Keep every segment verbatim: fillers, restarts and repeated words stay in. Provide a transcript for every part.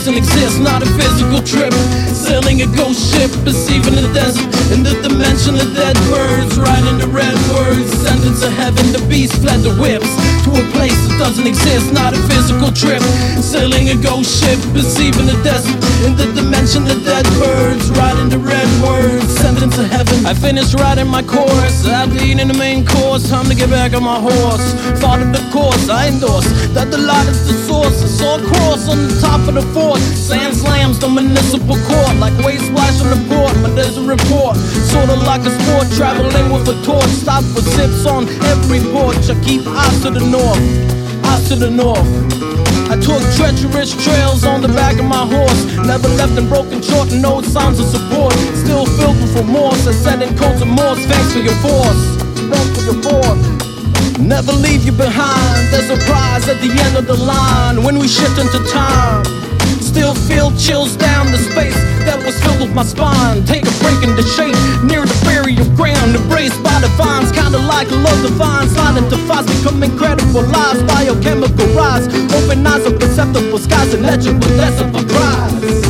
doesn't exist, not a physical trip. Sailing a ghost ship, perceiving the desert, in the dimension of dead birds, riding the red words. Sentence of heaven, the beast fled the whips to a place that doesn't exist, not a physical trip. Sailing a ghost ship, perceiving the desert, in the dimension of dead birds, riding the red words. Sentence of heaven. I finished writing my course after eating the main course. Time to get back on my horse. Followed the course I endorse, that the light is the source. I saw a cross on the top of the fort. Sand slams the municipal court like waves splash on the board. But there's a report, sorta like a sport, traveling with a torch. Stop for zips on every porch. I keep eyes to the north, eyes to the north. I took treacherous trails on the back of my horse. Never left in broken short and no signs of support. Still filled with remorse, I said in codes of morse. Thanks for your force, thanks for your force. Never leave you behind, there's a prize at the end of the line. When we shift into time, still feel chills down the space that was filled with my spine. Take a break in the shade, near the burial ground, embraced by the vines. Kinda like love divine, sliding to fives, become incredible lives. Biochemical rise, open eyes of perceptible skies, electrical less of a prize.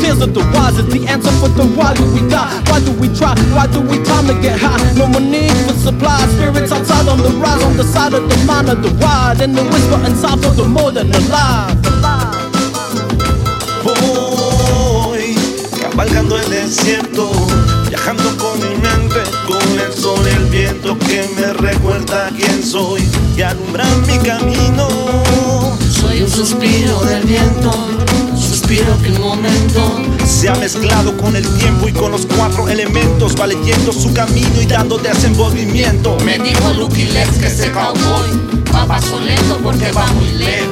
Tears of the wise is the answer for the why do we die? Why do we try? Why do we time to get high? No more need for supplies. Spirits outside on the rise, on the side of the mind of the wide, and the whisper inside for the more than alive. Voy cabalgando el desierto, viajando con mi mente, con el sol y el viento que me recuerda quién soy y alumbra mi camino. Soy un suspiro del viento, un suspiro que el momento se ha mezclado con el tiempo y con los cuatro elementos, va leyendo su camino y dando desenvolvimiento. Me dijo Luquilex que ese cowboy va paso lento porque va muy lejos.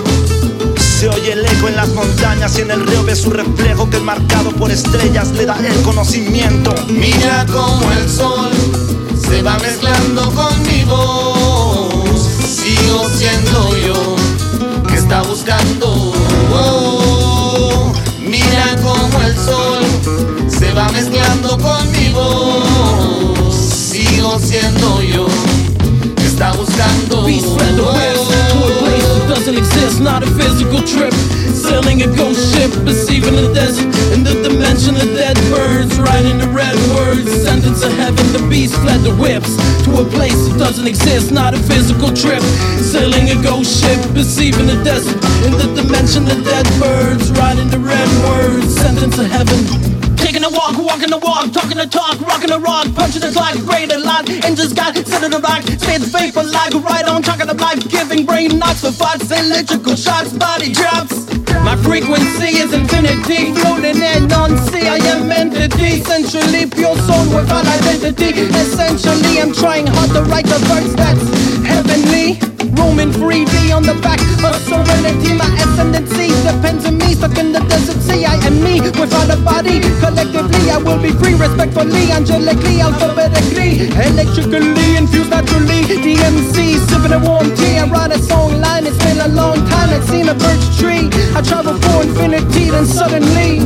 Se oye el eco en las montañas y en el río ve su reflejo que marcado por estrellas le da el conocimiento. Mira cómo el sol se va mezclando con mi voz. Sigo siendo yo que está buscando. Oh, mira cómo el sol se va mezclando con mi voz. Sigo siendo yo que está buscando. Exist, not a physical trip. Sailing a ghost ship, perceiving the desert, in the dimension of dead birds, writing the red words. Sentence of heaven, the beast fled the whips to a place that doesn't exist, not a physical trip. Sailing a ghost ship, perceiving the desert, in the dimension of dead birds, writing the red words. Sentence of heaven. Taking a walk, walking the walk, talking the talk, rocking the rock, punching the clock, great a lot, and just got set in the rock, spades faith for life, right on talking the block, giving brain knocks for thoughts, electrical shocks, body drops. My frequency is infinity, floating in non-sea, I am entity, centrally pure soul without identity. Essentially, I'm trying hard to write the verse that's heavenly, roaming three D on the back of serenity. My ascendancy depends on me, stuck in the desert sea, I am me without a body. Collectively, I will be free, respectfully, angelically, alphabetically, electrically, infused naturally. D M C, sipping a warm tea, I write a song line. It's been a long time, I've seen a birch tree. I travel for infinity, then suddenly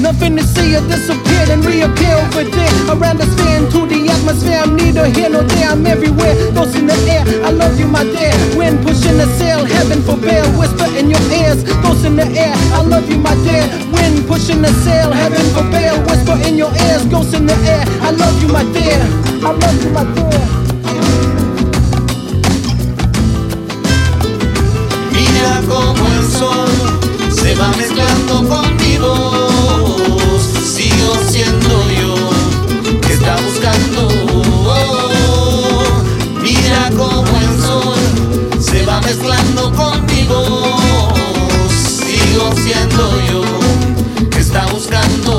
nothing to see, I disappeared and reappear over there. Around the sphere, into the atmosphere, I'm neither here nor there, I'm everywhere. Those in the air, I love you my dear. Wind pushing the sail, heaven forbear, whisper in your ears. Those in the air, I love you my dear. Wind pushing the sail, heaven forbear, whisper in your ears. Ghosts in the air, I love you my dear. I love you my dear. Mira como el sol se va mezclando conmigo. Siendo yo que está buscando. Oh, mira cómo el sol se va mezclando con mi voz. Sigo siendo yo que está buscando.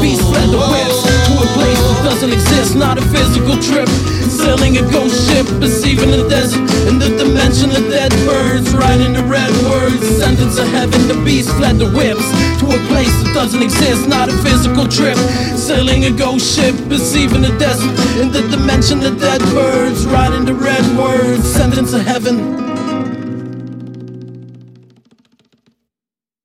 Doesn't exist, not a physical trip. Sailing a ghost ship, perceiving the desert, in the dimension of dead birds, writing the red words. Sentence of heaven, the beast fled the whips to a place that doesn't exist, not a physical trip. Sailing a ghost ship, perceiving the desert, in the dimension of dead birds, writing the red words. Sentence of heaven.